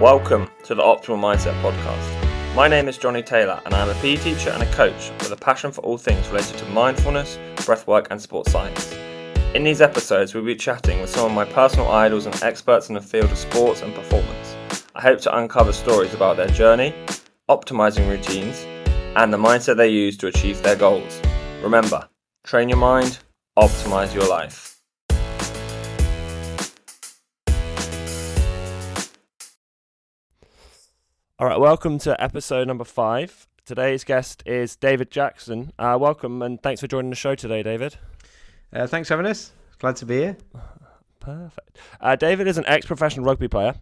Welcome to the Optimal Mindset Podcast. My name is Johnny Taylor and I'm a PE teacher and a coach with a passion for all things related to mindfulness, breathwork and sports science. In these episodes we'll be chatting with some of my personal idols and experts in the field of sports and performance. I hope to uncover stories about their journey, optimizing routines and the mindset they use to achieve their goals. Remember, train your mind, optimize your life. All right, welcome to episode number 5. Today's guest is David Jackson. Welcome and thanks for joining the show today, David. Thanks for having us. Glad to be here. Perfect. David is an ex-professional rugby player,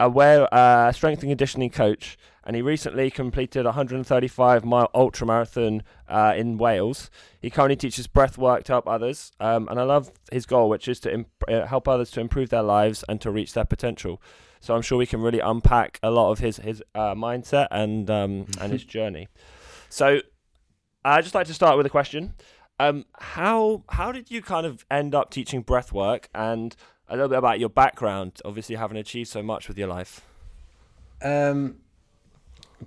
a strength and conditioning coach, and he recently completed a 135-mile ultramarathon in Wales. He currently teaches breathwork to help others, and I love his goal, which is to help others to improve their lives and to reach their potential. So I'm sure we can really unpack a lot of his mindset and his journey. So I'd just like to start with a question. How did you kind of end up teaching breathwork, and a little bit about your background, obviously having achieved so much with your life?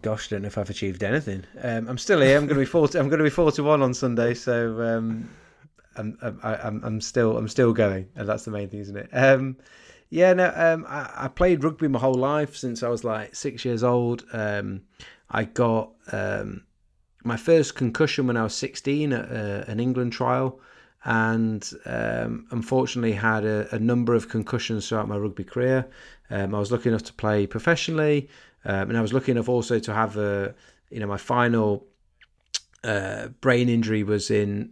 Gosh, I don't know if I've achieved anything. I'm still here. I'm going to be 40. I'm going to be 41 on Sunday. So I'm still going, and that's the main thing, isn't it? I played rugby my whole life since I was like 6 years old. I got my first concussion when I was 16 at an England trial, and unfortunately had a number of concussions throughout my rugby career. I was lucky enough to play professionally, and I was lucky enough also to have my final brain injury was in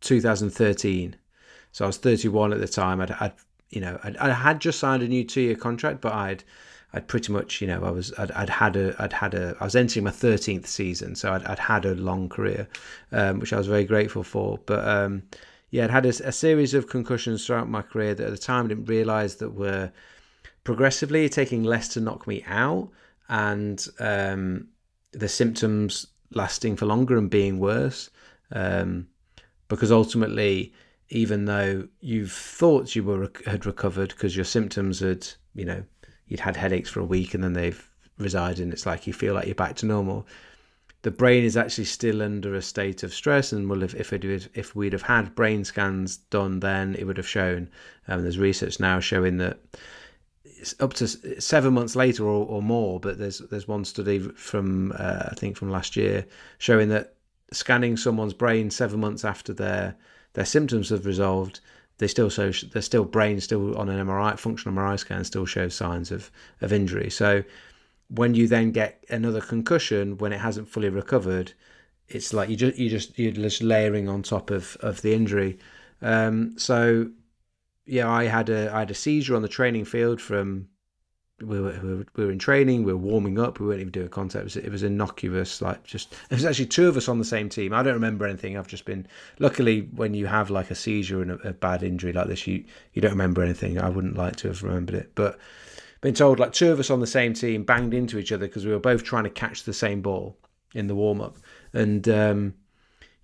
2013. So I was 31 at the time. I had just signed a new 2-year contract, but I'd pretty much, I was entering my 13th season, so I'd had a long career, which I was very grateful for. But I'd had a series of concussions throughout my career that at the time I didn't realise that were progressively taking less to knock me out, and the symptoms lasting for longer and being worse, because ultimately, even though you thought you had recovered because your symptoms had, you'd had headaches for a week and then they've resided, and it's like you feel like you're back to normal. The brain is actually still under a state of stress, and well, if we'd have had brain scans done then, it would have shown, and there's research now showing that it's up to 7 months later or more, but there's one study from, I think from last year, showing that scanning someone's brain 7 months after their symptoms have resolved, Their brain still on an MRI, functional MRI scan, still shows signs of injury. So when you then get another concussion when it hasn't fully recovered, it's like you're just layering on top of the injury. I had a seizure on the training field. We were in training, we were warming up, we weren't even doing contact. It was innocuous, it was actually two of us on the same team. I don't remember anything. I've just been, luckily when you have like a seizure and a bad injury like this, you don't remember anything. I wouldn't like to have remembered it, but been told like two of us on the same team banged into each other because we were both trying to catch the same ball in the warm up. And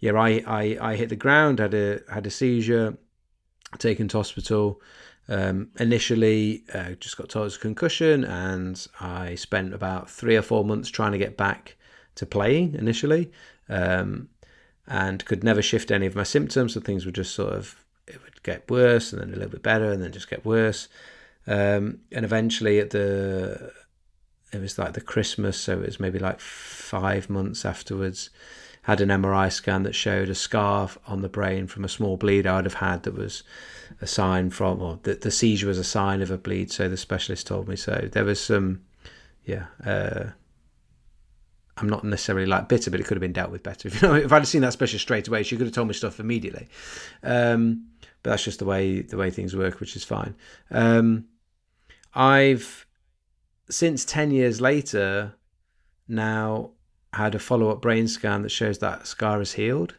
I hit the ground, had a seizure, taken to hospital. Initially, just got told it was a concussion, and I spent about 3 or 4 months trying to get back to playing initially, and could never shift any of my symptoms. So things would just it would get worse, and then a little bit better, and then just get worse. And eventually it was like the Christmas, so it was maybe like 5 months afterwards, had an MRI scan that showed a scar on the brain from a small bleed I'd have had that was a sign from, or the seizure was a sign of a bleed, so the specialist told me. So there was some, I'm not necessarily like bitter, but it could have been dealt with better. If I'd seen that specialist straight away, she could have told me stuff immediately. But that's just the way things work, which is fine. I've, since 10 years later now, had a follow-up brain scan that shows that scar is healed,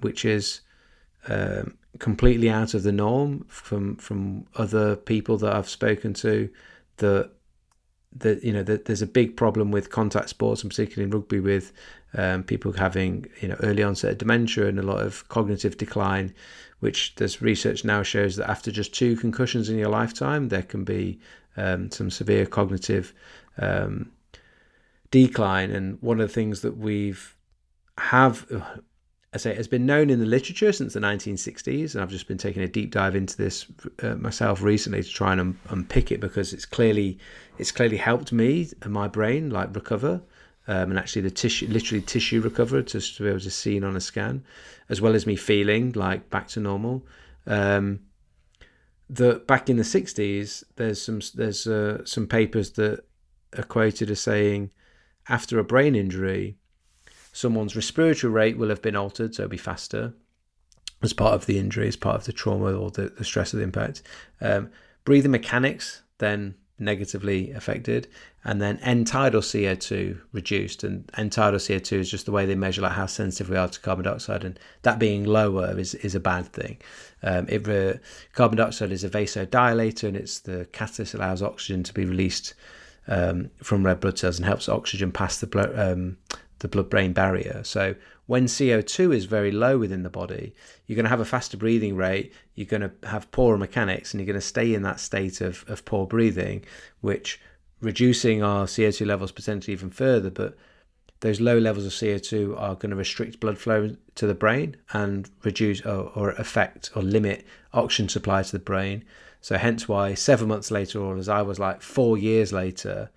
which is completely out of the norm from other people that I've spoken to, that that, you know, that there's a big problem with contact sports, and particularly in rugby, with people having, you know, early onset of dementia and a lot of cognitive decline, which there's research now shows that after just 2 concussions in your lifetime, there can be some severe cognitive decline. And one of the things that has been known in the literature since the 1960s, and I've just been taking a deep dive into this myself recently to try and unpick it, because it's clearly helped me and my brain like recover, and actually the tissue recover, just to be able to see it on a scan, as well as me feeling like back to normal. That back in the 60s, there's some papers that are quoted as saying after a brain injury, someone's respiratory rate will have been altered, so it'll be faster as part of the injury, as part of the trauma or the stress of the impact. Breathing mechanics then negatively affected, and then end-tidal CO2 reduced. And end-tidal CO2 is just the way they measure like how sensitive we are to carbon dioxide, and that being lower is a bad thing. Carbon dioxide is a vasodilator, and it's the catalyst that allows oxygen to be released from red blood cells and helps oxygen pass the blood-brain barrier. So when CO2 is very low within the body, you're going to have a faster breathing rate, you're going to have poorer mechanics, and you're going to stay in that state of poor breathing, which reducing our CO2 levels potentially even further. But those low levels of CO2 are going to restrict blood flow to the brain and reduce or affect or limit oxygen supply to the brain. So hence why 7 months later, or as I was like 4 years later,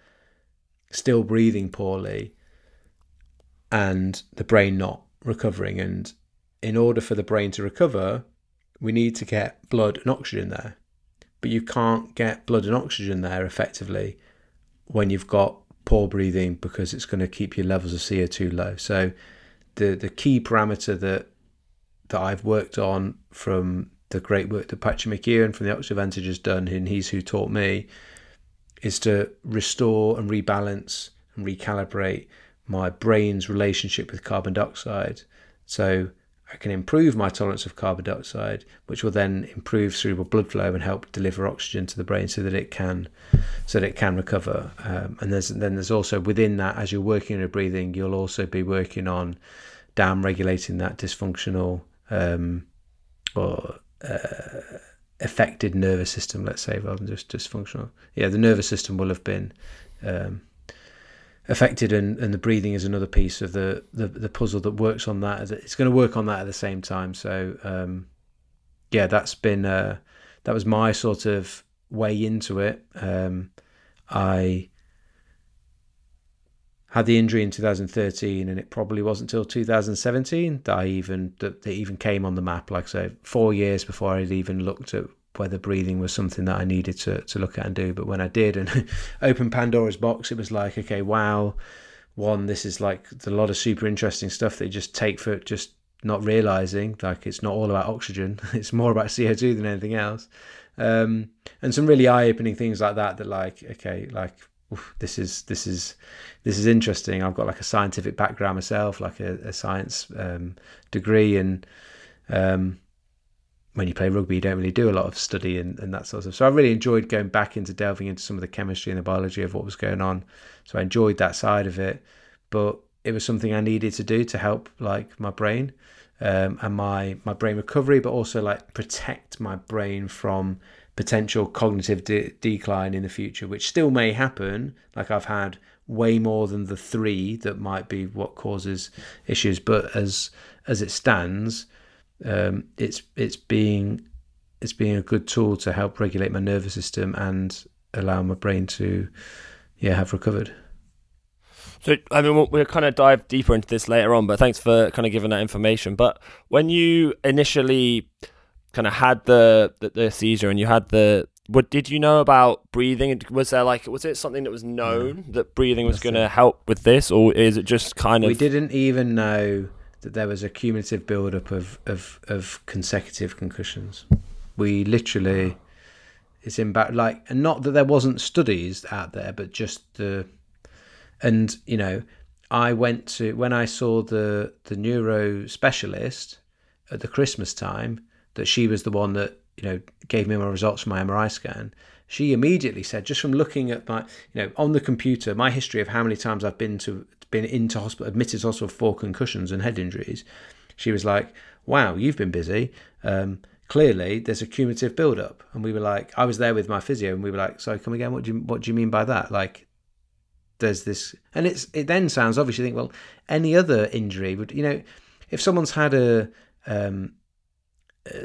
still breathing poorly, and the brain not recovering. And in order for the brain to recover, we need to get blood and oxygen there. But you can't get blood and oxygen there effectively when you've got poor breathing, because it's going to keep your levels of CO2 low. So the key parameter that I've worked on from the great work that Patrick McKeown from the Oxygen Advantage has done, and he's who taught me, is to restore and rebalance and recalibrate my brain's relationship with carbon dioxide, so I can improve my tolerance of carbon dioxide, which will then improve cerebral blood flow and help deliver oxygen to the brain so that it can recover. And there's also within that, as you're working on your breathing, you'll also be working on down regulating that dysfunctional or affected nervous system, let's say, rather than just dysfunctional. Yeah, the nervous system will have been affected, and the breathing is another piece of the puzzle that works on that. It's going to work on that at the same time. So that was my sort of way into it. I had the injury in 2013, and it probably wasn't until 2017 that they even came on the map. Like I say, 4 years before I'd even looked at whether breathing was something that I needed to look at and do. But when I did and opened Pandora's box, it was like, okay, wow, this is like a lot of super interesting stuff that you just take for just not realizing, like, it's not all about oxygen, it's more about CO2 than anything else. And some really eye-opening things like that like, okay, like, oof, this is interesting. I've got like a scientific background myself, like a science degree, and when you play rugby, you don't really do a lot of study and that sort of stuff. So I really enjoyed going back into delving into some of the chemistry and the biology of what was going on. So I enjoyed that side of it, but it was something I needed to do to help like my brain and my brain recovery, but also like protect my brain from potential cognitive decline in the future, which still may happen. Like, I've had way more than the 3 that might be what causes issues, but as it stands, it's being a good tool to help regulate my nervous system and allow my brain to have recovered. So I mean, we'll kind of dive deeper into this later on, but thanks for kind of giving that information. But when you initially kind of had the seizure and you had what did you know about breathing? Was it something that was known that breathing was going to help with this, or is it just kind of? We didn't even know that there was a cumulative build-up of consecutive concussions. We literally, it's in back, like, and not that there wasn't studies out there, but just I went to, when I saw the neuro specialist at the Christmas time, that she was the one that gave me my results from my MRI scan, she immediately said, just from looking at my, on the computer, my history of how many times I've been into hospital, admitted to hospital for concussions and head injuries, she was like, wow, you've been busy. Clearly, there's a cumulative build-up. And we were like, I was there with my physio, and we were like, so come again, what do you mean by that? Like, there's this, and it then sounds obvious. You think, well, any other injury would, if someone's had a,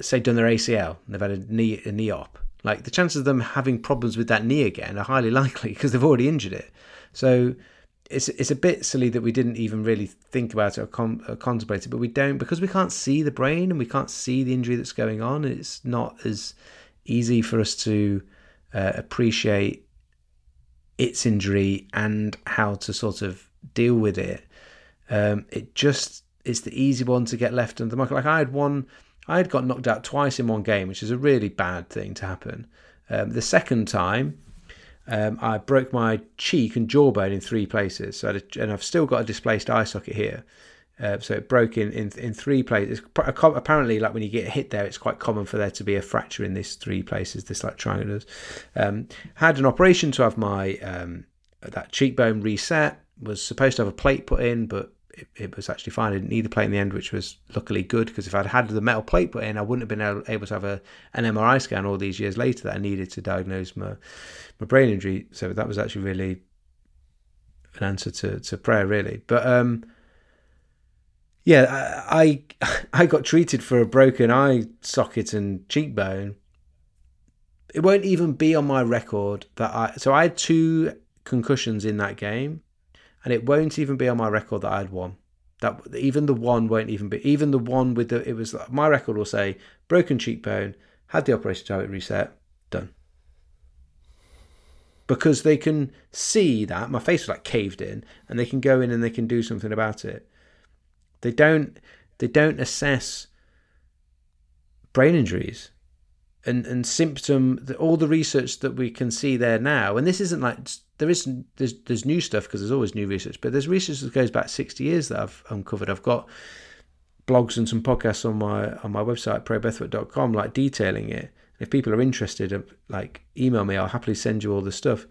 say, done their ACL, and they've had a knee op, like the chances of them having problems with that knee again are highly likely because they've already injured it. So it's a bit silly that we didn't even really think about it or contemplate it, but we don't, because we can't see the brain and we can't see the injury that's going on. It's not as easy for us to appreciate its injury and how to sort of deal with it. It's the easy one to get left under the market. Like I had got knocked out twice in one game, which is a really bad thing to happen. The second time, I broke my cheek and jawbone in three places. And I've still got a displaced eye socket here. So it broke in three places. Apparently, like when you get hit there, it's quite common for there to be a fracture in these three places, this like triangular. Had an operation to have my that cheekbone reset. Was supposed to have a plate put in, but it was actually fine. I didn't need the plate in the end, which was luckily good, because if I'd had the metal plate put in, I wouldn't have been able to have an MRI scan all these years later that I needed to diagnose my brain injury. So that was actually really an answer to prayer, really. But yeah, I got treated for a broken eye socket and cheekbone. It won't even be on my record that I had two concussions in that game. And it won't even be on my record that I had one. That even the one won't even be. Even the one with the, it was like, my record will say broken cheekbone, had the operation to have it reset, done. Because they can see that my face was like caved in, and they can go in and they can do something about it. They don't assess brain injuries. And all the research that we can see there now, and this isn't like there's new stuff, because there's always new research, but there's research that goes back 60 years that I've uncovered. I've got blogs and some podcasts on my website probreathwork.com, like detailing it. If people are interested, like email me, I'll happily send you all the stuff.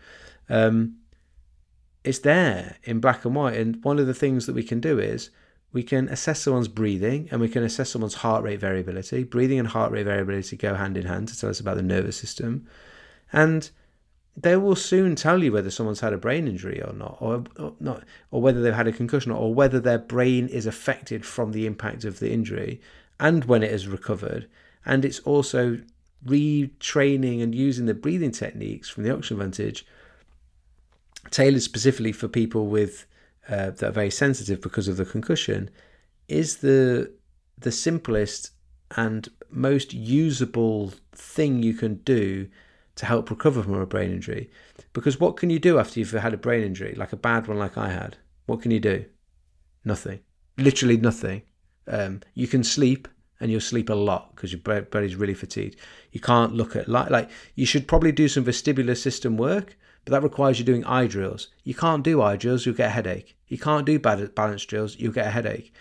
It's there in black and white, and one of the things that we can do is we can assess someone's breathing, and we can assess someone's heart rate variability. Breathing and heart rate variability go hand in hand to tell us about the nervous system. And they will soon tell you whether someone's had a brain injury or not, or whether they've had a concussion, or whether their brain is affected from the impact of the injury and when it has recovered. And it's also retraining and using the breathing techniques from the Oxygen Advantage, tailored specifically for people with that are very sensitive because of the concussion, is the simplest and most usable thing you can do to help recover from a brain injury. Because what can you do after you've had a brain injury, like a bad one like I had? What can you do? Nothing. Literally nothing. You can sleep, and you'll sleep a lot because your body's really fatigued. You can't look at light. Like, you should probably do some vestibular system work, but that requires you doing eye drills. You can't do eye drills, you'll get a headache. You can't do balance drills, you'll get a headache,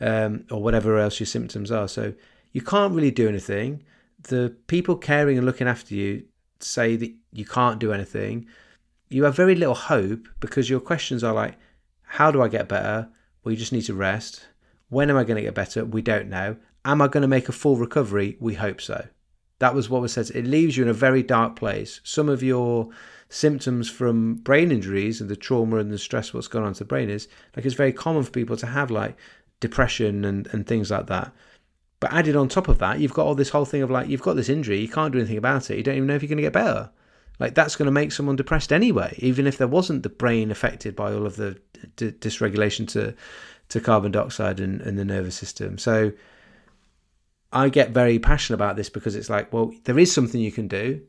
or whatever else your symptoms are. So you can't really do anything. The people caring and looking after you say that you can't do anything. You have very little hope, because your questions are like, how do I get better? Well, you just need to rest. When am I going to get better? We don't know. Am I going to make a full recovery? We hope so. That was what was said. It leaves you in a very dark place. Some of your symptoms from brain injuries and the trauma and the stress, what's gone on to the brain, is like, it's very common for people to have like depression and things like that. But added on top of that, you've got all this whole thing of like, you've got this injury, you can't do anything about it. You don't even know if you're going to get better. Like, that's going to make someone depressed anyway, even if there wasn't the brain affected by all of the dysregulation to carbon dioxide and the nervous system. So I get very passionate about this, because it's like, well, there is something you can do.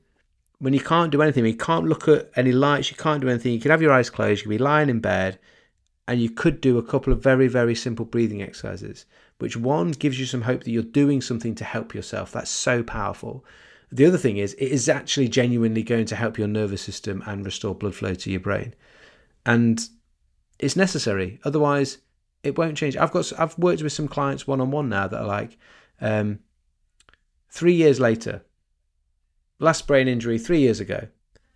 When you can't do anything, you can't look at any lights, you can't do anything, you could have your eyes closed, you could be lying in bed, and you could do a couple of very, very simple breathing exercises, which one gives you some hope that you're doing something to help yourself. That's so powerful. The other thing is, it is actually genuinely going to help your nervous system and restore blood flow to your brain. And it's necessary. Otherwise, it won't change. I've worked with some clients one-on-one now that are like, 3 years later, Last brain injury 3 years ago.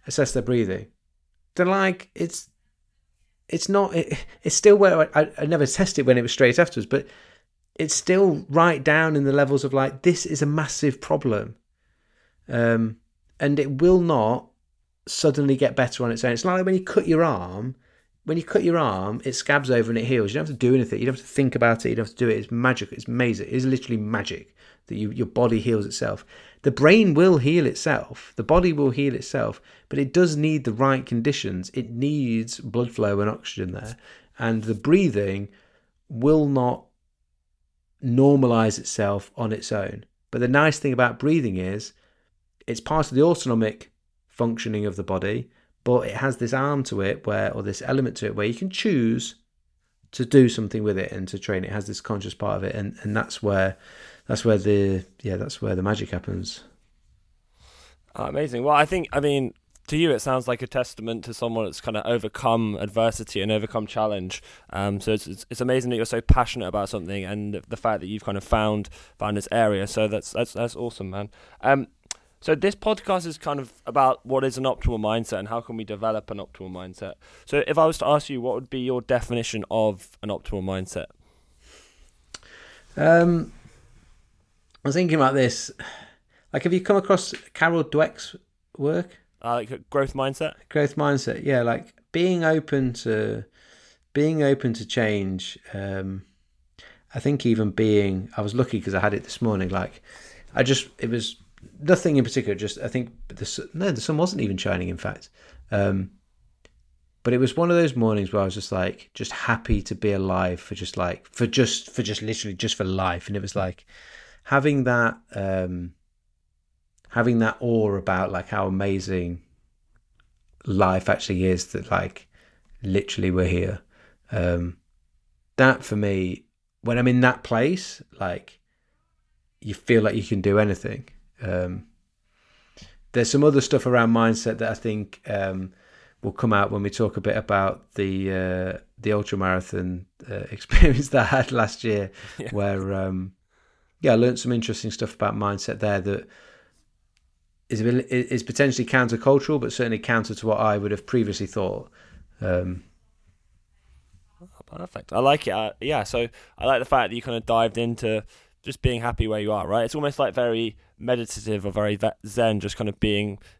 Assess their breathing. They're like, it's still where I never tested when it was straight afterwards, but it's still right down in the levels of like, this is a massive problem. And it will not suddenly get better on its own. It's like when you cut your arm, it scabs over and it heals. You don't have to do anything. You don't have to think about it. You don't have to do it. It's magic. It's amazing. It is literally magic that your body heals itself. The brain will heal itself. The body will heal itself, but it does need the right conditions. It needs blood flow and oxygen there. And the breathing will not normalize itself on its own. But the nice thing about breathing is it's part of the autonomic functioning of the body, but it has this arm to it where, or this element to it where you can choose to do something with it and to train it. It has this conscious part of it, and that's where the magic happens. Oh, amazing. Well, I mean to you it sounds like a testament to someone that's kind of overcome adversity and overcome challenge. So it's amazing that you're so passionate about something, and the fact that you've kind of found this area. So that's awesome, man. So this podcast is kind of about what is an optimal mindset and how can we develop an optimal mindset. So if I was to ask you, what would be your definition of an optimal mindset? I was thinking about this. Like, have you come across Carol Dweck's work? Like growth mindset? Growth mindset, yeah. Like being open to change. I think even being, I was lucky because I had it this morning. Like it was nothing in particular, just I think the sun wasn't even shining, in fact. But it was one of those mornings where I was just like, just happy to be alive for life. And it was like having that awe about like how amazing life actually is, that like literally we're here. That for me, when I'm in that place, like you feel like you can do anything. There's some other stuff around mindset that I think will come out when we talk a bit about the ultramarathon experience that I had last year, yeah. Where I learned some interesting stuff about mindset there that is potentially countercultural, but certainly counter to what I would have previously thought. Perfect. I like it. So I like the fact that you kind of dived into just being happy where you are, right? It's almost like very meditative or very zen, just kind of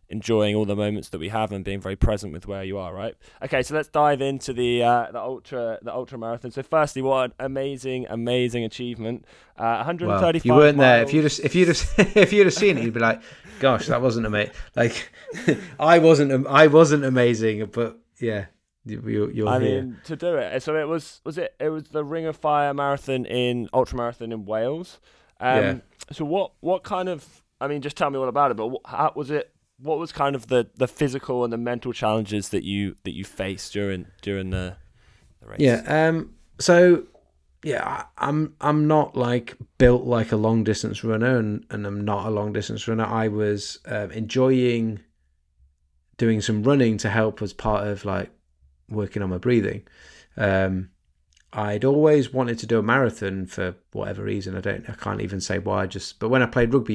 enjoying all the moments that we have and being very present with where you are, right? Okay, so let's dive into the ultra marathon. So firstly, what an amazing achievement. 135 miles. You weren't there. If you'd have seen it, you'd be like, gosh, that wasn't amazing. Like I wasn't amazing, but yeah. You're here to do it. So it was the Ring of Fire marathon ultramarathon in Wales. So what kind of, I mean, just tell me all about it, but how was it? What was kind of the physical and the mental challenges that you faced during the race? I'm not like built like a long distance runner, and I'm not a long distance runner. I was enjoying doing some running to help as part of like working on my breathing. I'd always wanted to do a marathon for whatever reason. I can't even say why. But when I played rugby,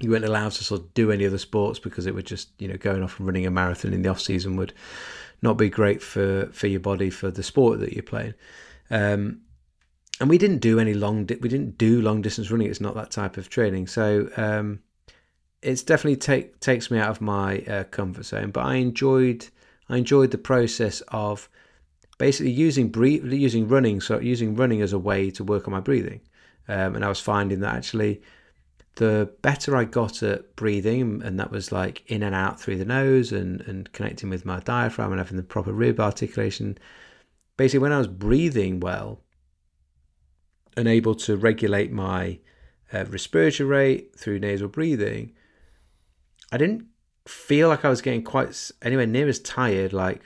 you weren't allowed to sort of do any other sports because it would just, going off and running a marathon in the off season would not be great for your body for the sport that you're playing. And we didn't do long distance running. It's not that type of training. So it's definitely takes me out of my comfort zone. But I enjoyed the process of basically using running as a way to work on my breathing. And I was finding that actually the better I got at breathing, and that was like in and out through the nose and connecting with my diaphragm and having the proper rib articulation. Basically, when I was breathing well and able to regulate my respiratory rate through nasal breathing, I didn't feel like I was getting quite anywhere near as tired like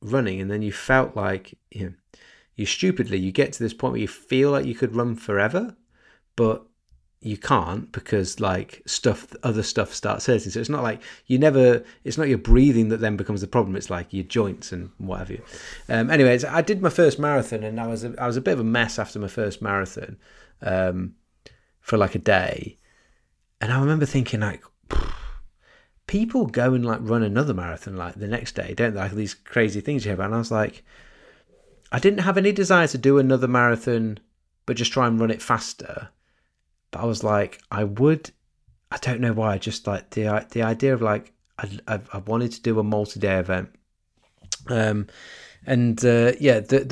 running. And then you felt like you get to this point where you feel like you could run forever, but you can't because like other stuff starts hurting. So it's not like it's not your breathing that then becomes the problem. It's like your joints and what have you. Anyways, I did my first marathon, and I was a bit of a mess after my first marathon for like a day. And I remember thinking like, people go and like run another marathon like the next day, don't they? Like these crazy things you hear about. And I was like, I didn't have any desire to do another marathon, but just try and run it faster. But I was like, I don't know why. I just like the idea of like, I wanted to do a multi-day event. The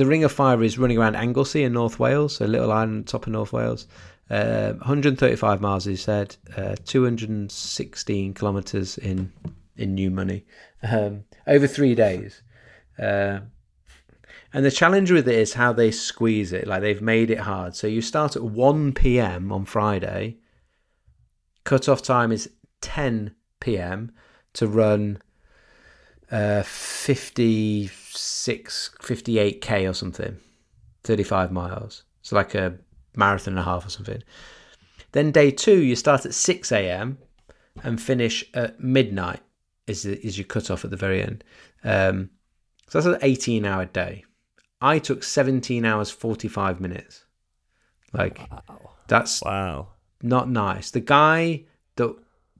Ring of Fire is running around Anglesey in North Wales, so little island top of North Wales. 135 miles, he said, 216 kilometres in new money, over 3 days. And the challenge with it is how they squeeze it. Like, they've made it hard. So you start at 1 p.m. on Friday. Cut-off time is 10 p.m. to run 58k or something, 35 miles. So like a marathon and a half or something. Then day two, you start at 6 a.m. and finish at midnight is your cut-off at the very end. So that's an 18-hour day. I took 17 hours, 45 minutes. Like, wow. Not nice. The guy that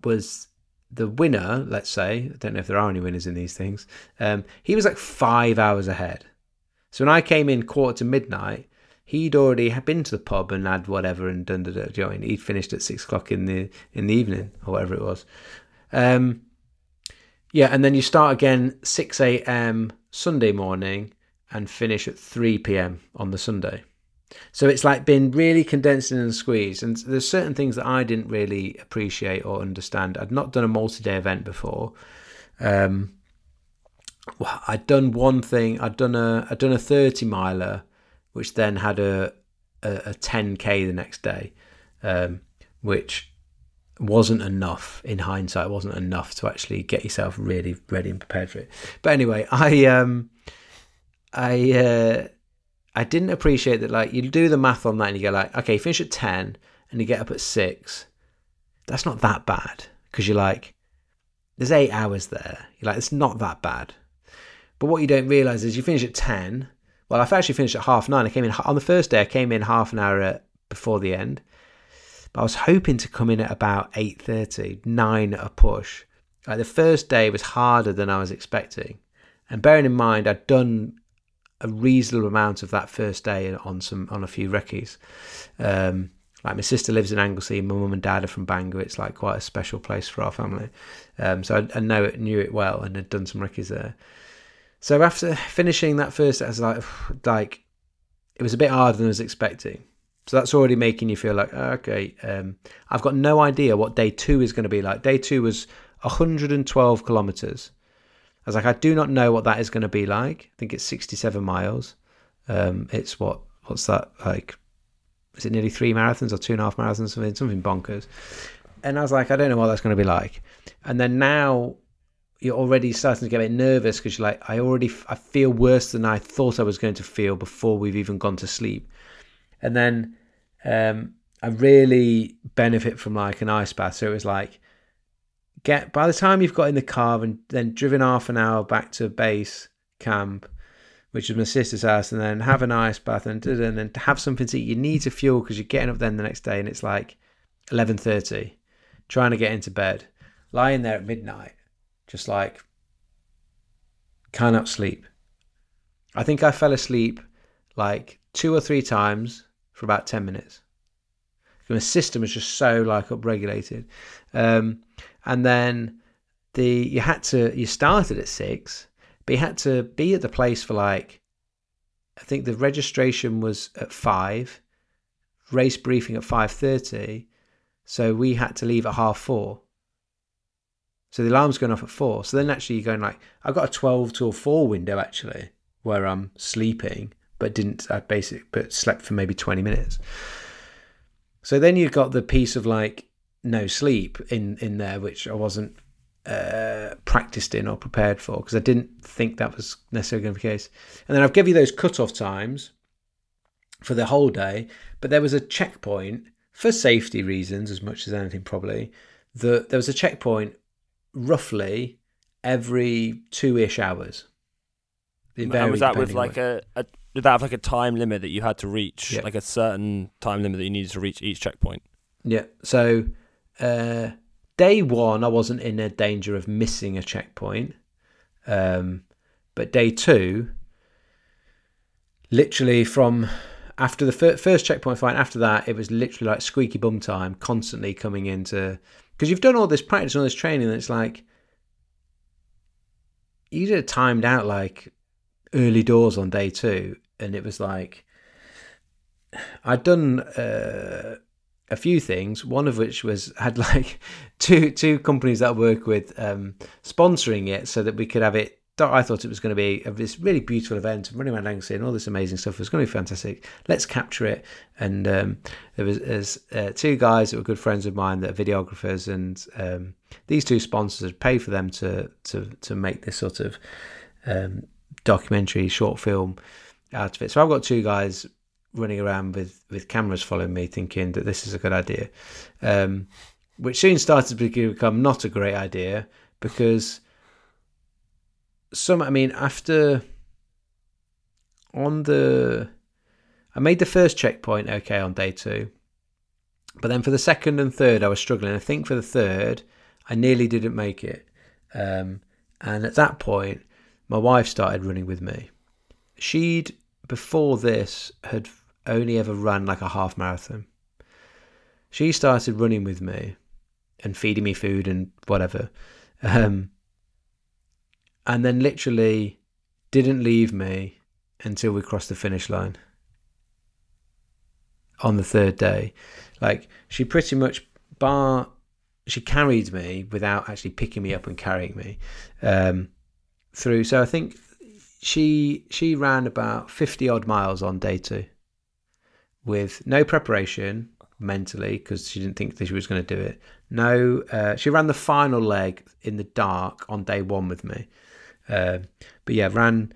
was the winner, let's say, I don't know if there are any winners in these things, he was like 5 hours ahead. So when I came in 4:45, he'd already been to the pub and had whatever and done the joint. He'd finished at 6 o'clock in the evening or whatever it was. And then you start again 6 a.m. Sunday morning and finish at 3 p.m. on the Sunday. So it's like been really condensed and squeezed. And there's certain things that I didn't really appreciate or understand. I'd not done a multi-day event before. I'd done one thing. I'd done a 30 miler, which then had a 10k the next day, which wasn't enough in hindsight. Wasn't enough to actually get yourself really ready and prepared for it. But anyway, I didn't appreciate that, like, you do the math on that and you go like, okay, finish at 10 and you get up at 6. That's not that bad, because you're like, there's 8 hours there. You're like, it's not that bad. But what you don't realise is you finish at 10. Well, I actually finished at 9:30. I came in on the first day. I came in half an hour before the end. But I was hoping to come in at about 8:30, 9 at a push. Like, the first day was harder than I was expecting. And bearing in mind, I'd done a reasonable amount of that first day on a few recce's. Like, my sister lives in Anglesey, my mum and dad are from Bangor. It's like quite a special place for our family. So I knew it well and had done some recce's there. So after finishing that first day, I was like it was a bit harder than I was expecting. So that's already making you feel like, okay, I've got no idea what day two is going to be like. Day two was 112 kilometres. I was like, I do not know what that is going to be like. I think it's 67 miles. It's what's that like? Is it nearly 3 marathons or 2.5 marathons? Something bonkers. And I was like, I don't know what that's going to be like. And then now you're already starting to get a bit nervous, because you're like, I feel worse than I thought I was going to feel before we've even gone to sleep. And then I really benefit from like an ice bath. So it was like, by the time you've got in the car and then driven half an hour back to base camp, which is my sister's house, and then have an ice bath and have something to eat. You need to fuel because you're getting up then the next day, and it's like 11:30, trying to get into bed, lying there at midnight, just like, cannot sleep. I think I fell asleep like 2 or 3 times for about 10 minutes. My system was just so like upregulated. And then you started at 6, but you had to be at the place for like, I think the registration was at 5, race briefing at 5:30. So we had to leave at 4:30. So the alarm's going off at 4. So then actually you're going like, I've got a 12 till 4 window actually where I'm sleeping, but slept for maybe 20 minutes. So then you've got the piece of like no sleep in there, which I wasn't practiced in or prepared for, because I didn't think that was necessarily going to be the case. And then I've given you those cut-off times for the whole day, but there was a checkpoint for safety reasons as much as anything probably. There was a checkpoint roughly every 2-ish hours. Was that with like did that have like a time limit that you had to reach? Yep. Like a certain time limit that you needed to reach each checkpoint? Yeah. So Day one, I wasn't in a danger of missing a checkpoint. But day two, literally from after the first checkpoint flight, after that, it was literally like squeaky bum time, constantly coming into... Because you've done all this practice, all this training, and it's like... You did timed out like early doors on day two, and it was like... I'd done a few things, one of which was had like two companies that I work with sponsoring it so that we could have it. I thought it was going to be this really beautiful event, running around Anglesey and all this amazing stuff. It was going to be fantastic. Let's capture it. And there was two guys that were good friends of mine that are videographers, and these two sponsors had paid for them to make this sort of documentary short film out of it. So I've got two guys running around with cameras following me, thinking that this is a good idea, which soon started to become not a great idea, because I made the first checkpoint okay on day two, but then for the second and third I was struggling. I think for the third I nearly didn't make it, and at that point my wife started running with me. She'd before this had only ever run like a half marathon. She started running with me and feeding me food and whatever, and then literally didn't leave me until we crossed the finish line on the third day. Like, she pretty much she carried me without actually picking me up and carrying me through. So I think she ran about 50 odd miles on day two with no preparation mentally, because she didn't think that she was going to do it. She ran the final leg in the dark on day one with me. But yeah, ran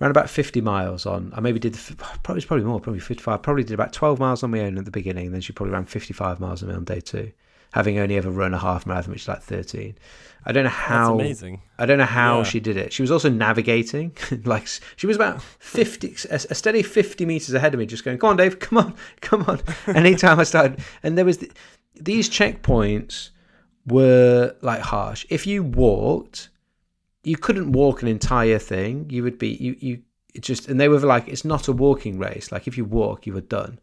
about 50 miles on. I maybe did probably 55. Probably did about 12 miles on my own at the beginning, and then she probably ran 55 miles on me on day two, having only ever run a half marathon, which is like 13. I don't know how. That's amazing. I don't know how she did it. She was also navigating. Like, she was about 50, a steady 50 meters ahead of me, just going, "Come on, Dave, come on." Anytime I started, and there was these checkpoints were like harsh. If you walked, you couldn't walk an entire thing. You would be and they were like, it's not a walking race. Like, if you walk, you were done.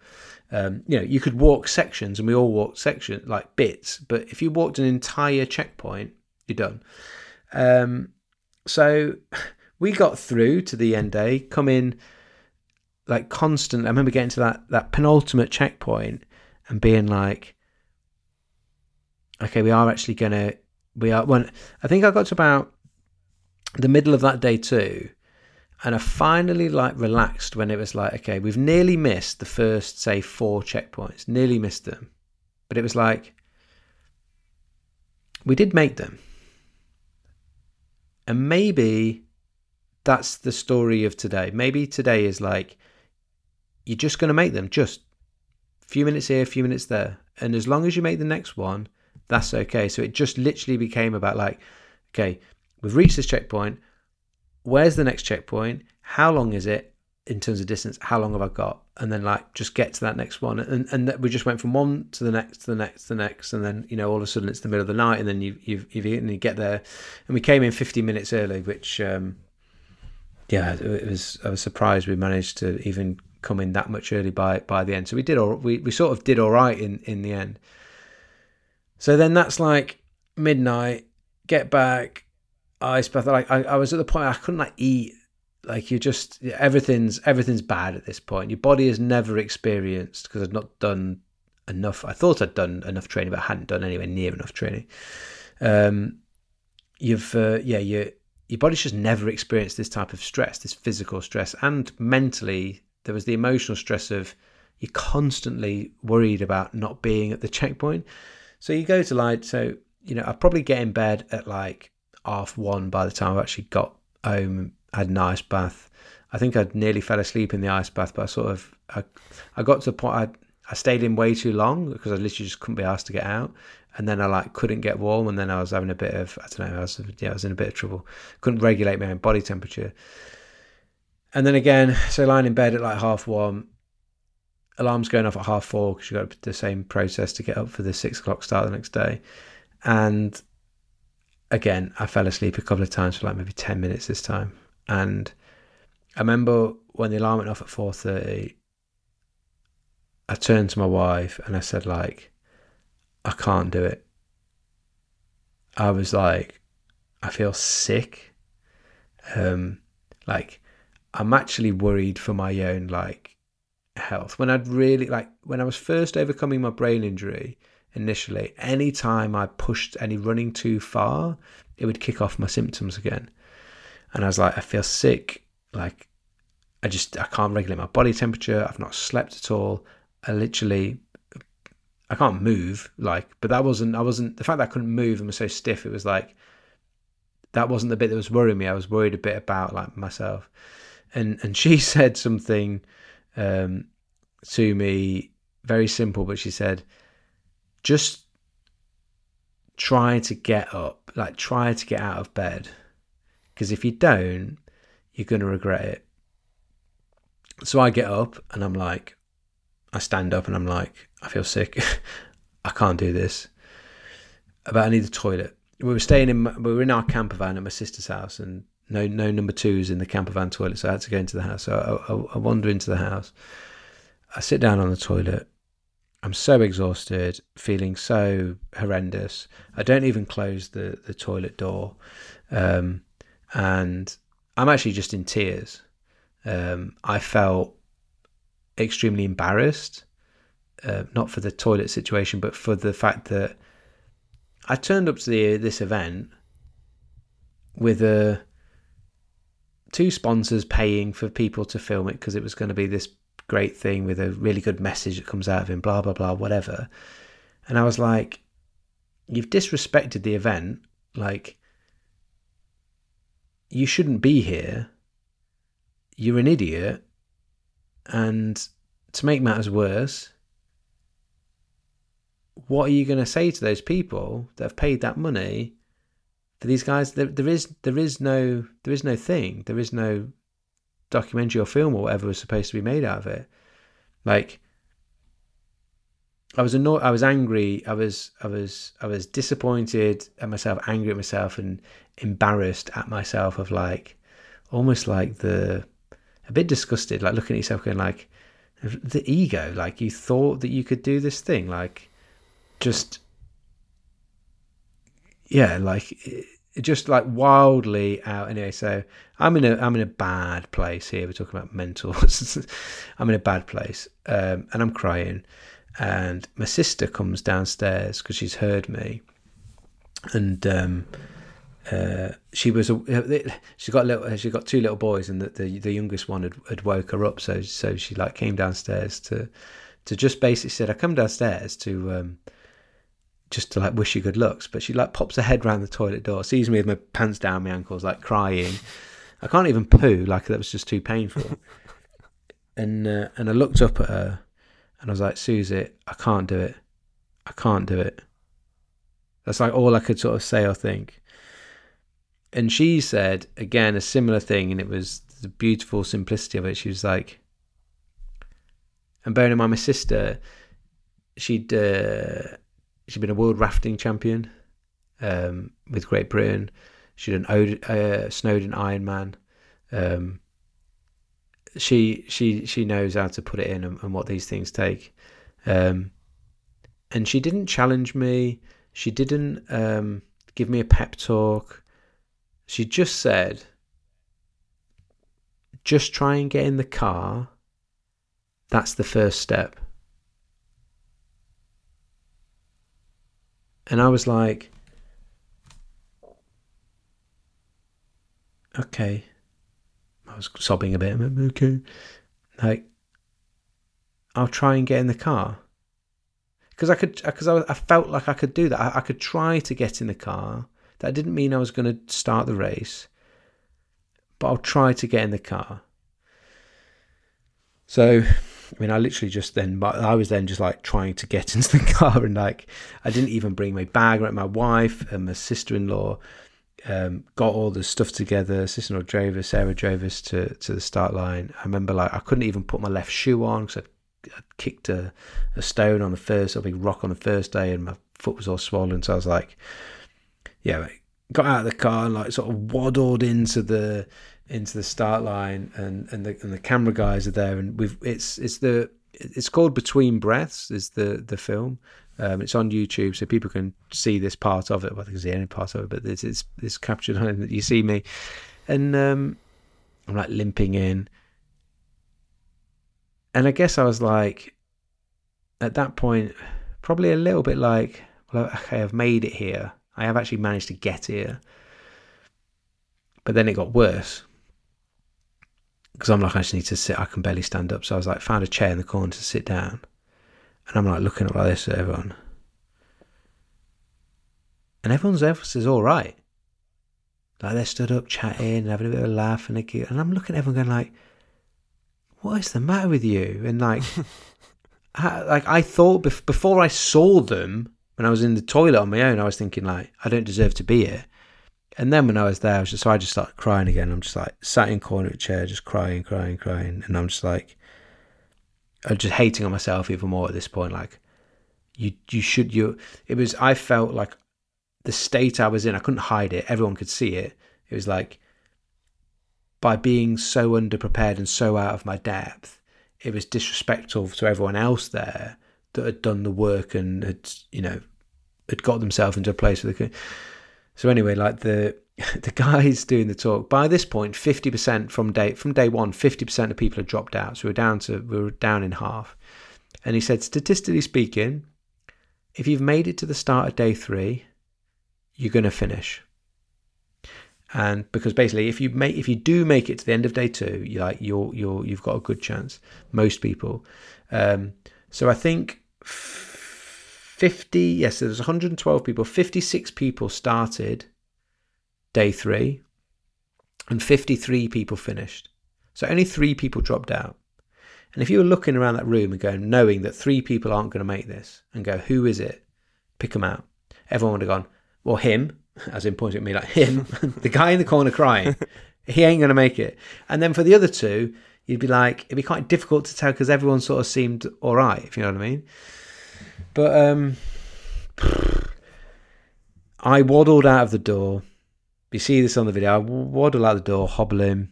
You could walk sections, and we all walked sections, like bits, but if you walked an entire checkpoint, you're done. So we got through to the end day, come in like constant. I remember getting to that penultimate checkpoint and being like, okay, I think I got to about the middle of that day too. And I finally like relaxed when it was like, okay, we've nearly missed the first, say, 4 checkpoints, nearly missed them. But it was like, we did make them. And maybe that's the story of today. Maybe today is like, you're just going to make them, just a few minutes here, a few minutes there. And as long as you make the next one, that's okay. So it just literally became about like, okay, we've reached this checkpoint. Where's the next checkpoint? How long is it in terms of distance? How long have I got? And then like, just get to that next one. And we just went from one to the next, to the next, to the next. And then, all of a sudden it's the middle of the night, and then you've eaten and you get there. And we came in 15 minutes early, which, I was surprised we managed to even come in that much early by the end. So we sort of did all right in the end. So then that's like midnight, get back, ice bath. Like I was at the point I couldn't like eat. Like you just everything's bad at this point. Your body has never experienced, because I'd not done enough. I thought I'd done enough training, but I hadn't done anywhere near enough training. Your body's just never experienced this type of stress, this physical stress, and mentally there was the emotional stress of you're constantly worried about not being at the checkpoint. So you go to like I probably get in bed at like 1:30 by the time I actually got home, had an ice bath. I think I'd nearly fell asleep in the ice bath, but I got to the point I stayed in way too long because I literally just couldn't be asked to get out. And then I like couldn't get warm, and then I was having a bit of I was in a bit of trouble. Couldn't regulate my own body temperature. And then again, so lying in bed at like 1:30, alarm's going off at 4:30 because you got the same process to get up for the 6:00 start the next day. And again, I fell asleep a couple of times for like maybe 10 minutes this time. And I remember when the alarm went off at 4:30, I turned to my wife and I said, like, I can't do it. I was like, I feel sick. Like, I'm actually worried for my own, like, health. When I'd really, like, when I was first overcoming my brain injury initially, any time I pushed any running too far, it would kick off my symptoms again. And I was like, I feel sick. Like, I can't regulate my body temperature. I've not slept at all. I can't move. Like, but the fact that I couldn't move and was so stiff, it was like, that wasn't the bit that was worrying me. I was worried a bit about, like, myself. And she said something to me, very simple, but she said, just try to get up, like, try to get out of bed. Because if you don't, you're going to regret it. So I get up and I'm like, I stand up and I'm like, I feel sick. I can't do this. But I need the toilet. We were in our camper van at my sister's house, and no number twos in the camper van toilet. So I had to go into the house. So I wander into the house. I sit down on the toilet. I'm so exhausted, feeling so horrendous. I don't even close the toilet door. And I'm actually just in tears. I felt extremely embarrassed, not for the toilet situation, but for the fact that I turned up to this event with two sponsors paying for people to film it because it was going to be this great thing with a really good message that comes out of him, blah, blah, blah, whatever. And I was like, you've disrespected the event. Like, you shouldn't be here. You're an idiot. And to make matters worse, what are you going to say to those people that have paid that money for these guys? There is no thing. There is no documentary or film or whatever was supposed to be made out of it. Like, I was annoyed. I was angry. I was disappointed at myself, angry at myself, and embarrassed at myself, of like, almost like a bit disgusted, like looking at yourself going like, the ego, like, you thought that you could do this thing, like, just, yeah, like, just like wildly out. Anyway, so I'm in a bad place here. We're talking about mental. I'm in a bad place, and I'm crying. And my sister comes downstairs because she's heard me, and she's got two little boys, and the youngest one had woke her up. So she, like, came downstairs to just basically said, I come downstairs to just to, like, wish you good looks. But she, like, pops her head round the toilet door, sees me with my pants down my ankles, like, crying. I can't even poo, like, that was just too painful. And I looked up at her and I was like, Susie, I can't do it. I can't do it. That's, like, all I could sort of say or think. And she said, again, a similar thing, and it was the beautiful simplicity of it. She was like, and bearing in mind, my sister, she'd been a world rafting champion with Great Britain. She'd done Snowden Ironman. She knows how to put it in and what these things take. And she didn't challenge me. She didn't give me a pep talk. She just said, just try and get in the car. That's the first step. And I was like, okay. I was sobbing a bit. I'm okay. Like, I'll try and get in the car. Because I felt like I could do that. I could try to get in the car. That didn't mean I was going to start the race. But I'll try to get in the car. So, I mean, I was then just, like, trying to get into the car, and, like, I didn't even bring my bag. Right, my wife and my sister-in-law got all the stuff together. Sister-in-law drove us, Sarah drove us to the start line. I remember, like, I couldn't even put my left shoe on because I kicked a stone on the first, a big rock on the first day, and my foot was all swollen. So I was like, yeah, got out of the car and like sort of waddled into the start line, and the camera guys are there, and it's called Between Breaths is the film. It's on YouTube, so people can see this part of it. Well, they can see any part of it, but it's captured on it that you see me, and I'm like limping in, and I guess I was like, at that point, probably a little bit like, well, okay, I've made it here. I have actually managed to get here. But then it got worse, because I'm like, I just need to sit. I can barely stand up. So I was like, found a chair in the corner to sit down. And I'm like looking up like this at everyone. And everyone's else is all right. Like they stood up chatting and having a bit of a laugh and a giggle. And I'm looking at everyone going like, what is the matter with you? And like, I thought before I saw them, when I was in the toilet on my own, I was thinking like, I don't deserve to be here. And then when I was there, I just started crying again. I'm just like sat in a corner of a chair, just crying. And I'm just like, I'm just hating on myself even more at this point. Like I felt like the state I was in, I couldn't hide it. Everyone could see it. It was like, by being so underprepared and so out of my depth, it was disrespectful to everyone else there that had done the work and had got themselves into a place where they could. So anyway, like the guys doing the talk, by this point, 50% from day one, 50% of people had dropped out. So we were down in half. And he said, statistically speaking, if you've made it to the start of day 3, you're going to finish. And because basically, if you do make it to the end of day 2, you've got a good chance. Most people. So I think 50. Yes, there was 112 people. 56 people started day 3, and 53 people finished. So only 3 people dropped out. And if you were looking around that room and going, knowing that 3 people aren't going to make this, and go, who is it? Pick them out. Everyone would have gone, well, him, as in pointing at me like him, the guy in the corner crying, he ain't going to make it. And then for the other 2, you'd be like, it'd be quite difficult to tell because everyone sort of seemed all right, if you know what I mean. But I waddled out of the door. You see this on the video. I waddle out the door, hobbling.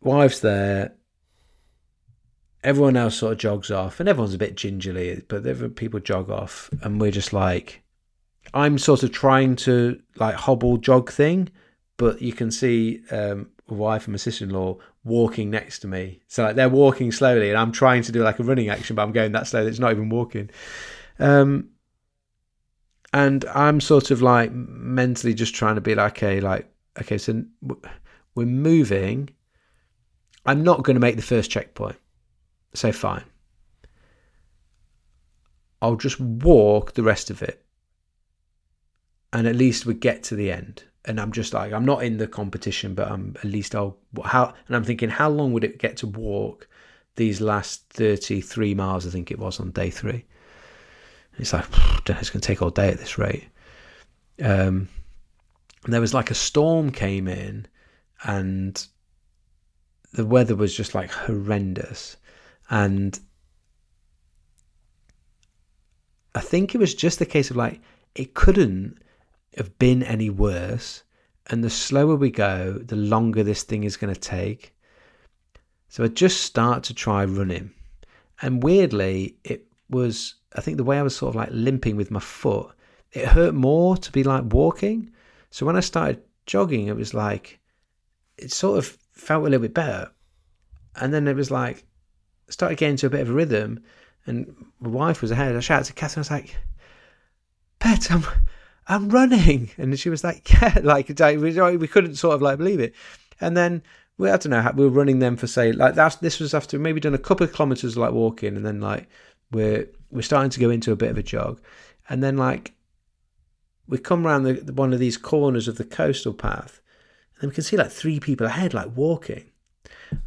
Wife's there. Everyone else sort of jogs off, and everyone's a bit gingerly, but people jog off, and we're just like, I'm sort of trying to like hobble jog thing, but you can see my wife and my sister-in-law walking next to me. So like they're walking slowly, and I'm trying to do like a running action, but I'm going that slow that it's not even walking. And I'm sort of like mentally just trying to be like, okay, so we're moving. I'm not going to make the first checkpoint. So fine. I'll just walk the rest of it. And at least we get to the end. And I'm just like, I'm not in the competition, but I'm thinking, how long would it get to walk these last 33 miles, I think it was, on day 3? It's like, it's going to take all day at this rate. And there was like a storm came in, and the weather was just like horrendous. And I think it was just the case of like, it couldn't have been any worse. And the slower we go, the longer this thing is going to take. So I just start to try running. And weirdly, it was, I think the way I was sort of like limping with my foot, it hurt more to be like walking. So when I started jogging, it was like, it sort of felt a little bit better. And then it was like, I started getting into a bit of a rhythm, and my wife was ahead. I shouted to Catherine, I was like, Pet, I'm running. And she was like, yeah, like we couldn't sort of like believe it. And then we were running them for say, like this was after maybe done a couple of kilometers like walking, and then like, we're starting to go into a bit of a jog. And then like we come around one of these corners of the coastal path, and we can see like 3 people ahead like walking.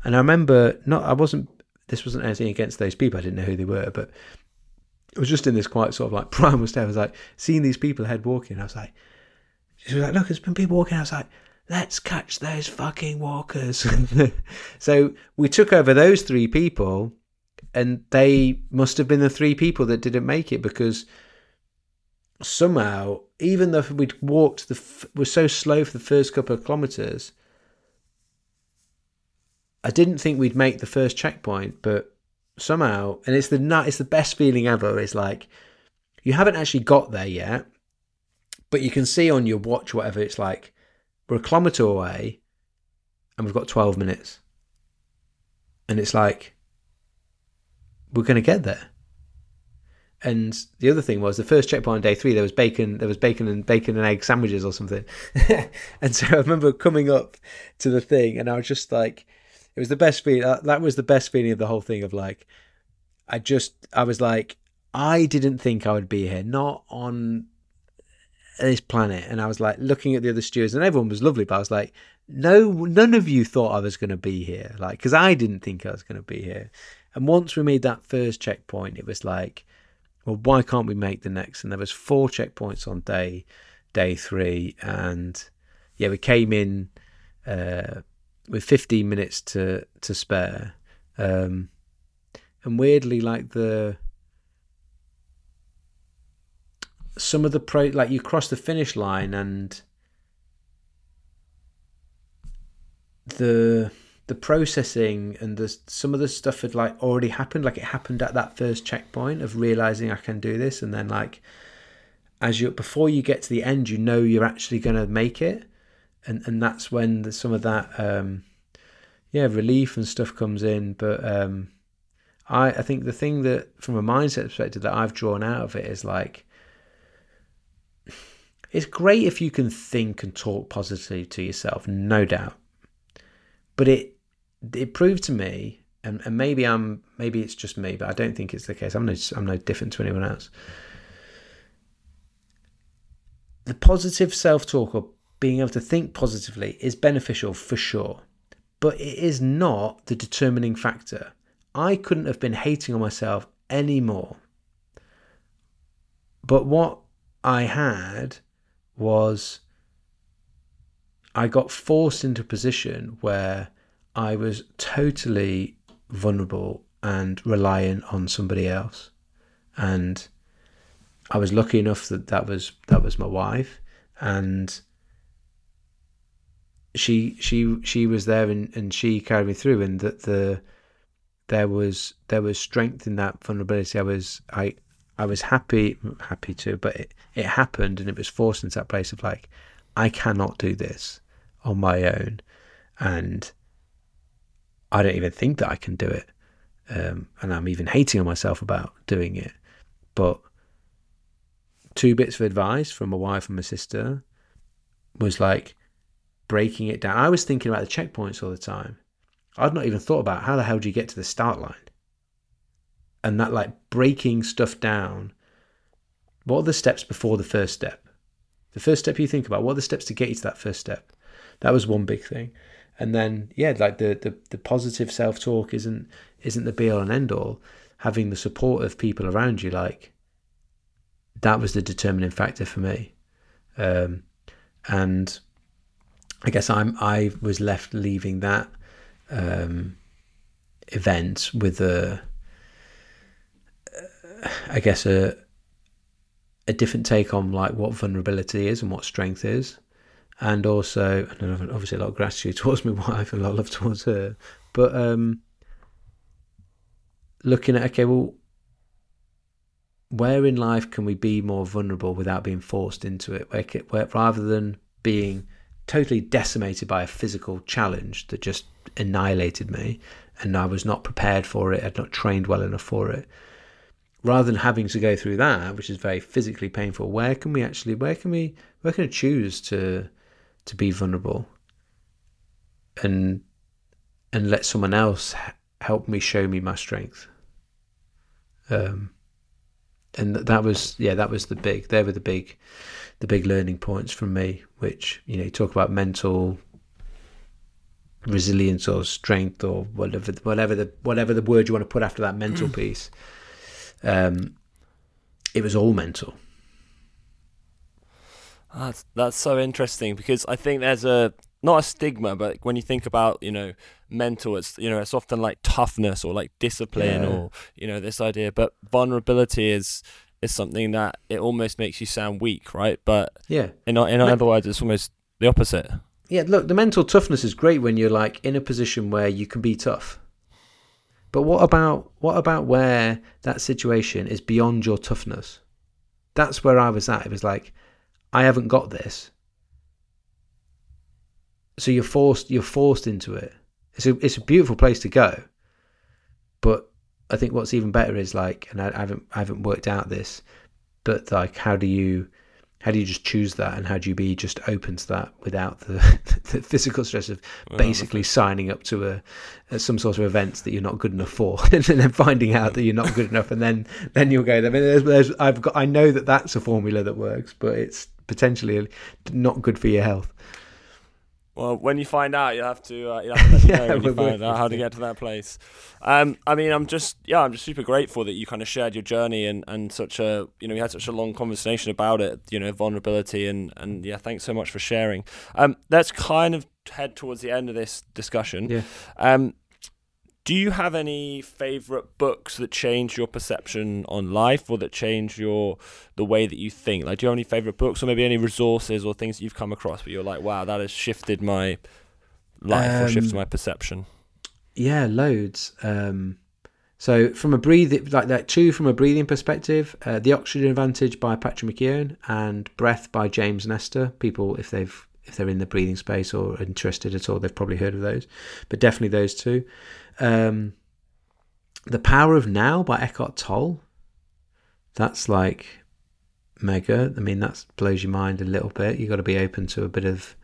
And I remember this wasn't anything against those people. I didn't know who they were, but I was just in this quite sort of like primal state. I was like seeing these people ahead walking. I was like, she was like, look, there's been people walking. I was like, let's catch those fucking walkers. So we took over those 3 people. And they must have been the three people that didn't make it, because somehow, even though we'd walked, we're so slow for the first couple of kilometres, I didn't think we'd make the first checkpoint, but somehow, and it's the best feeling ever. It's like, you haven't actually got there yet, but you can see on your watch, whatever, it's like, we're a kilometre away and we've got 12 minutes. And it's like, we're going to get there. And the other thing was, the first checkpoint on day three, there was bacon and egg sandwiches or something. And so I remember coming up to the thing, and I was just like, it was the best feeling. That was the best feeling of the whole thing, of like, I was like, I didn't think I would be here, not on this planet. And I was like looking at the other stewards, and everyone was lovely, but I was like, no, none of you thought I was going to be here. Like, cause I didn't think I was going to be here. And once we made that first checkpoint, it was like, well, why can't we make the next? And there was 4 checkpoints on day three. And yeah, we came in, with 15 minutes to spare. And weirdly, like like you cross the finish line, and the processing and some of the stuff had like already happened. Like, it happened at that first checkpoint of realizing I can do this. And then like, before you get to the end, you know, you're actually going to make it. And that's when some of that, relief and stuff comes in. But I think the thing that, from a mindset perspective, that I've drawn out of it is like, it's great if you can think and talk positively to yourself, no doubt. But it proved to me, and maybe it's just me, but I don't think it's the case. I'm no different to anyone else. The positive self-talk, or being able to think positively, is beneficial for sure, but it is not the determining factor. I couldn't have been hating on myself anymore. But what I had was, I got forced into a position where I was totally vulnerable and reliant on somebody else. And I was lucky enough that was my wife, and she was there, and she carried me through. And that there was strength in that vulnerability. I was happy too, but it happened, and it was forced into that place of like, I cannot do this on my own, and I don't even think that I can do it. And I'm even hating on myself about doing it. But 2 bits of advice from my wife and my sister was like, breaking it down. I was thinking about the checkpoints all the time. I'd not even thought about how the hell do you get to the start line? And that, like, breaking stuff down. What are the steps before the first step? The first step you think about, what are the steps to get you to that first step? That was one big thing. And then, yeah, like the positive self-talk isn't the be-all and end-all. Having the support of people around you, like, that was the determining factor for me. And I guess I was left leaving that event with a different take on like what vulnerability is and what strength is, and also, and obviously a lot of gratitude towards my wife and a lot of love towards her, but looking at, okay, well, where in life can we be more vulnerable without being forced into it, where rather than being totally decimated by a physical challenge that just annihilated me and I was not prepared for it, I'd not trained well enough for it. Rather than having to go through that, which is very physically painful, where can I choose to be vulnerable and let someone else help me, show me my strength? And they were the big learning points from me, which, you know, you talk about mental resilience or strength or whatever the word you want to put after that mental piece. It was all mental. That's so interesting, because I think there's not a stigma, but when you think about, you know, mental, it's, you know, it's often like toughness or like discipline, or, you know, this idea. But vulnerability is something that it almost makes you sound weak, right? But in other words, it's almost the opposite. Yeah, look, the mental toughness is great when you're like in a position where you can be tough. But what about where that situation is beyond your toughness? That's where I was at. It was like, I haven't got this. So you're forced into it. It's a beautiful place to go. But I think what's even better is like, and I haven't worked out this, but like, how do you just choose that, and how do you be just open to that without the physical stress of basically signing up to a some sort of events that you're not good enough for, and then finding out that you're not good enough, and then you'll go. I mean, I know that that's a formula that works, but it's potentially not good for your health. Well, when you find out, you'll have to let me know when you find out how to get to that place. I mean, I'm just super grateful that you kind of shared your journey and such a, you know, we had such a long conversation about it, you know, vulnerability and yeah, thanks so much for sharing. Let's kind of head towards the end of this discussion. Yeah. Do you have any favorite books that change your perception on life, or that change the way that you think? Like, do you have any favorite books, or maybe any resources or things that you've come across where you're like, wow, that has shifted my life or shifted my perception? Yeah, loads. So from a breathing, like that too, from a breathing perspective, The Oxygen Advantage by Patrick McKeown and Breath by James Nestor. People, if they're in the breathing space or interested at all, they've probably heard of those, but definitely those two. The Power of Now by Eckhart Tolle. That's like mega. I mean, that blows your mind a little bit. You've got to be open to a bit of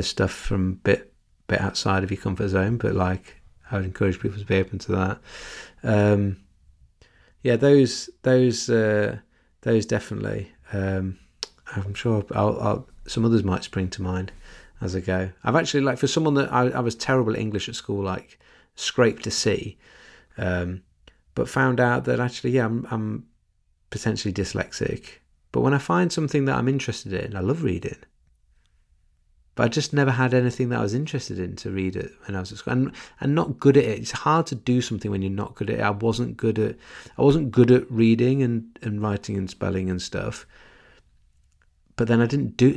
stuff from bit outside of your comfort zone, but like, I would encourage people to be open to that. Those definitely. I'm sure I'll some others might spring to mind as I go. I've actually, like, for someone that I was terrible at English at school, like scraped a C, but found out that actually, I'm potentially dyslexic. But when I find something that I'm interested in, I love reading. But I just never had anything that I was interested in to read it when I was at school, and not good at it. It's hard to do something when you're not good at it. I wasn't good at reading and writing and spelling and stuff. But then I didn't do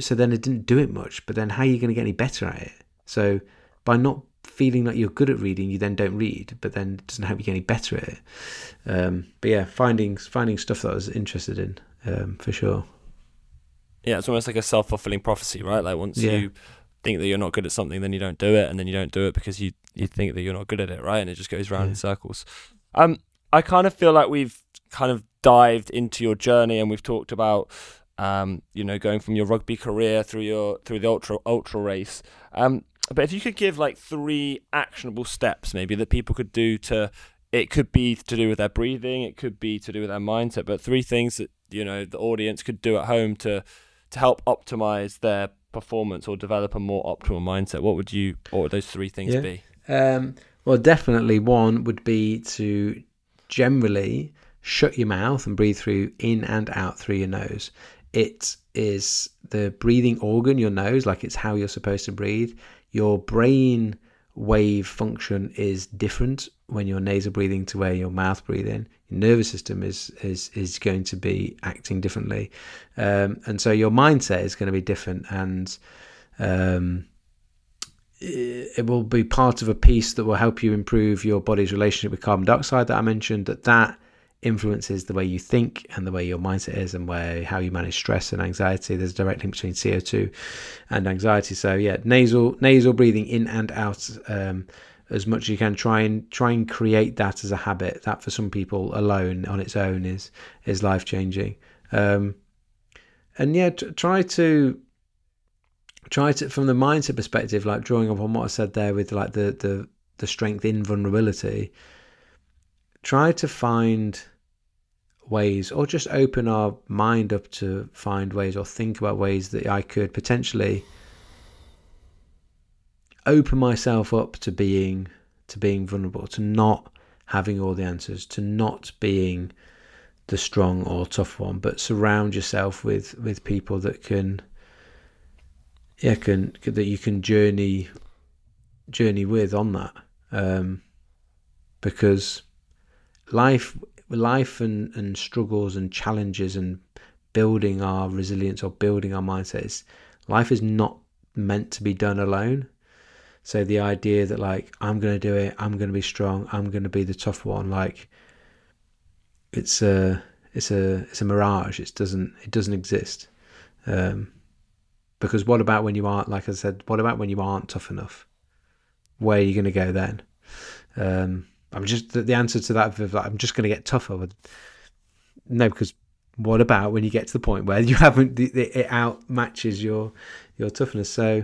it much. But then how are you going to get any better at it? So by not feeling like you're good at reading, you then don't read, but then it doesn't help you get any better at it. But yeah, finding stuff that I was interested in, for sure. Yeah, it's almost like a self-fulfilling prophecy, right? Like, once you think that you're not good at something, then you don't do it, and then you don't do it because you think that you're not good at it, right? And it just goes round in circles. I kind of feel like we've kind of dived into your journey, and we've talked about you know, going from your rugby career through the ultra race. But if you could give like 3 actionable steps, maybe, that people could do it could be to do with their breathing, it could be to do with their mindset, but 3 things that, you know, the audience could do at home to help optimize their performance or develop a more optimal mindset, what would those 3 things be? Well, definitely one would be to generally shut your mouth and breathe through in and out through your nose. It is the breathing organ, your nose, like it's how you're supposed to breathe. Your brain wave function is different when you're nasal breathing to where your mouth breathing. Your nervous system is going to be acting differently. And so your mindset is going to be different, and it will be part of a piece that will help you improve your body's relationship with carbon dioxide that I mentioned, that influences the way you think and the way your mindset is, and how you manage stress and anxiety. There's a direct link between CO2 and anxiety. So yeah, nasal breathing in and out as much as you can. Try and create that as a habit. That, for some people, alone on its own is life changing. And yeah, try to from the mindset perspective, like drawing upon what I said there with like the strength in vulnerability. Try to find ways, or just open our mind up to find ways, or think about ways that I could potentially open myself up to being vulnerable, to not having all the answers, to not being the strong or tough one, but surround yourself with people that that you can journey with on that. because life and struggles and challenges and building our resilience or building our mindset is, life is not meant to be done alone. So the idea that like, I'm going to do it, I'm going to be strong, I'm going to be the tough one, like it's a mirage. It doesn't exist. Because what about when you aren't, like I said, what about when you aren't tough enough? Where are you going to go then? I'm just, the answer to that is like, I'm just going to get tougher. No, because what about when you get to the point where you haven't, it outmatches your toughness? So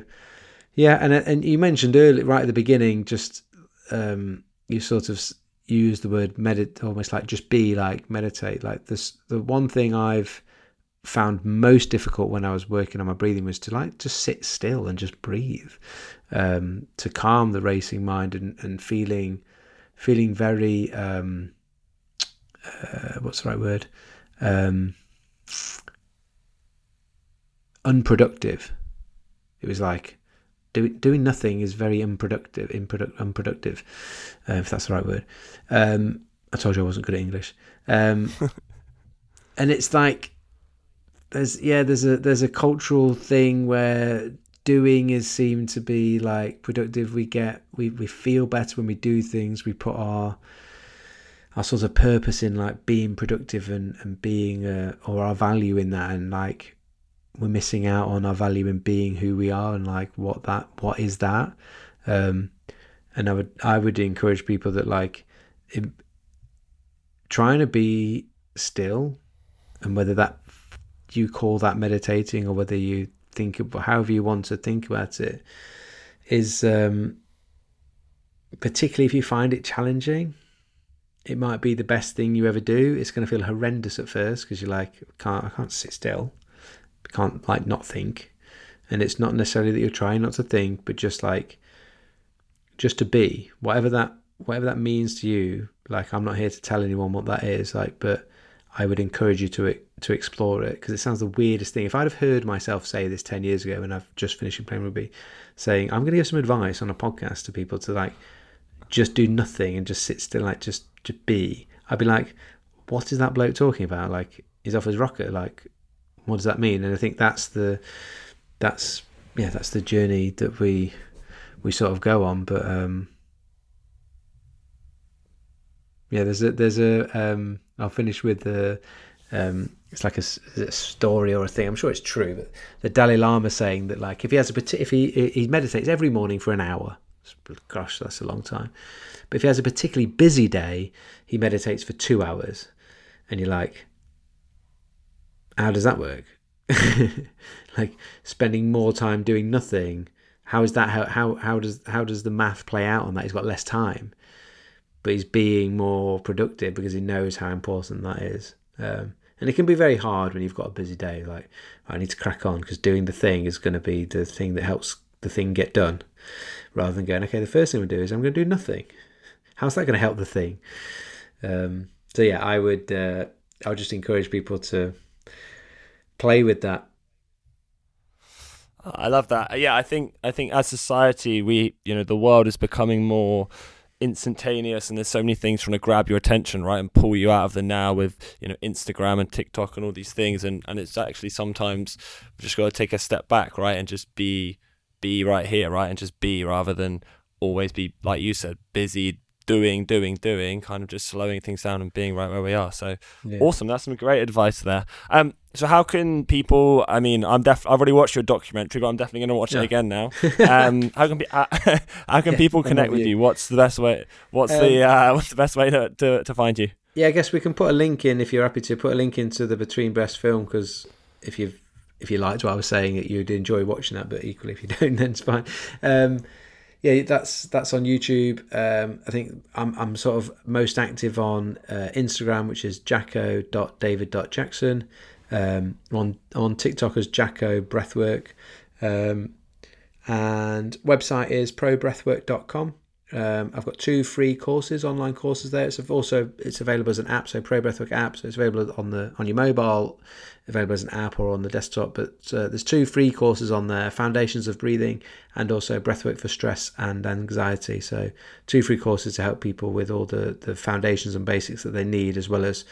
yeah, and you mentioned earlier, right at the beginning, just you sort of used the word meditate, almost like just be like meditate. Like this, the one thing I've found most difficult when I was working on my breathing was to like just sit still and just breathe, to calm the racing mind and feeling very what's the right word, unproductive. It was like doing nothing is very unproductive, if that's the right word. I told you I wasn't good at English. And it's like there's a cultural thing where doing is seen to be like productive. We feel better when we do things. We put our sort of purpose in like being productive and being or our value in that, and like we're missing out on our value in being who we are and like what is that. And I would encourage people that like trying to be still, and whether that you call that meditating or whether you think about however you want to think about it, is particularly if you find it challenging, it might be the best thing you ever do. It's going to feel horrendous at first because you're like, I can't sit still, I can't like not think. And it's not necessarily that you're trying not to think, but just like just to be, whatever that means to you. Like, I'm not here to tell anyone what that is, like, but I would encourage you to explore it, because it sounds the weirdest thing. If I'd have heard myself say this 10 years ago when I've just finished playing rugby, saying, I'm going to give some advice on a podcast to people to like just do nothing and just sit still, like just to be, I'd be like, what is that bloke talking about? Like, he's off his rocker. Like, what does that mean? And I think that's the journey that we sort of go on. But I'll finish with the it's like a story or a thing. I'm sure it's true, but the Dalai Lama saying that like if he meditates every morning for an hour. Gosh, that's a long time. But if he has a particularly busy day, he meditates for 2 hours. And you're like, how does that work? Like, spending more time doing nothing. How is that? How does the math play out on that? He's got less time, but he's being more productive because he knows how important that is. And it can be very hard when you've got a busy day. Like, I need to crack on because doing the thing is going to be the thing that helps the thing get done, rather than going, okay, the first thing we do is I'm going to do nothing. How's that going to help the thing? So yeah, I would just encourage people to play with that. I love that. Yeah, I think as society, we, you know, the world is becoming more instantaneous, and there's so many things trying to grab your attention, right, and pull you out of the now with, you know, Instagram and TikTok and all these things, and it's actually sometimes we've just got to take a step back, right, and just be right here, right, and just be, rather than always be, like you said, busy doing, kind of just slowing things down and being right where we are. So yeah. Awesome, that's some great advice there. So how can people, I mean, I've already watched your documentary, but I'm definitely going to watch it again now. How can people connect with you? What's the best way? What's the best way to find you? Yeah, I guess we can put a link in, if you're happy to put a link into the Between Breaths film, because if you liked what I was saying, that you'd enjoy watching that. But equally, if you don't, then it's fine. Yeah, that's on YouTube. I think I'm sort of most active on Instagram, which is jacko.david.jackson. On TikTok as Jacko Breathwork, and website is probreathwork.com. I've got 2 free courses, online courses there. It's available as an app, so Pro Breathwork app. So it's available on your mobile, available as an app or on the desktop. But there's 2 free courses on there: Foundations of Breathing and also Breathwork for Stress and Anxiety. So 2 free courses to help people with all the foundations and basics that they need, as well as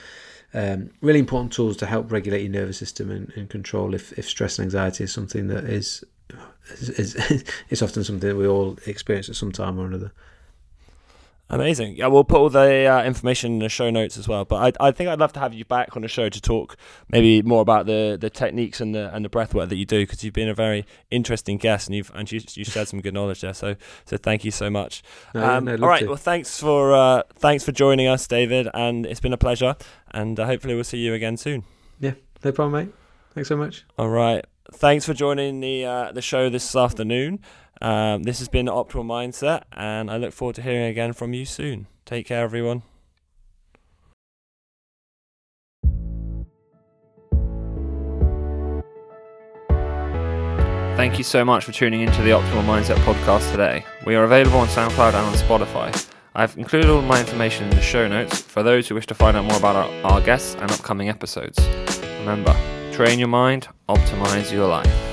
really important tools to help regulate your nervous system and control if stress and anxiety is something that is often something that we all experience at some time or another. Amazing. Yeah, we'll put all the information in the show notes as well. But I think I'd love to have you back on the show to talk maybe more about the techniques and the breath work that you do, because you've been a very interesting guest and you shared some good knowledge there. So thank you so much. All right. Well, thanks for joining us, David, and it's been a pleasure. And hopefully we'll see you again soon. Yeah, no problem, mate. Thanks so much. All right. Thanks for joining the show this afternoon. This has been Optimal Mindset, and I look forward to hearing again from you soon. Take care, everyone. Thank you so much for tuning into the Optimal Mindset podcast today. We are available on SoundCloud and on Spotify. I've included all my information in the show notes for those who wish to find out more about our guests and upcoming episodes. Remember, train your mind, optimize your life.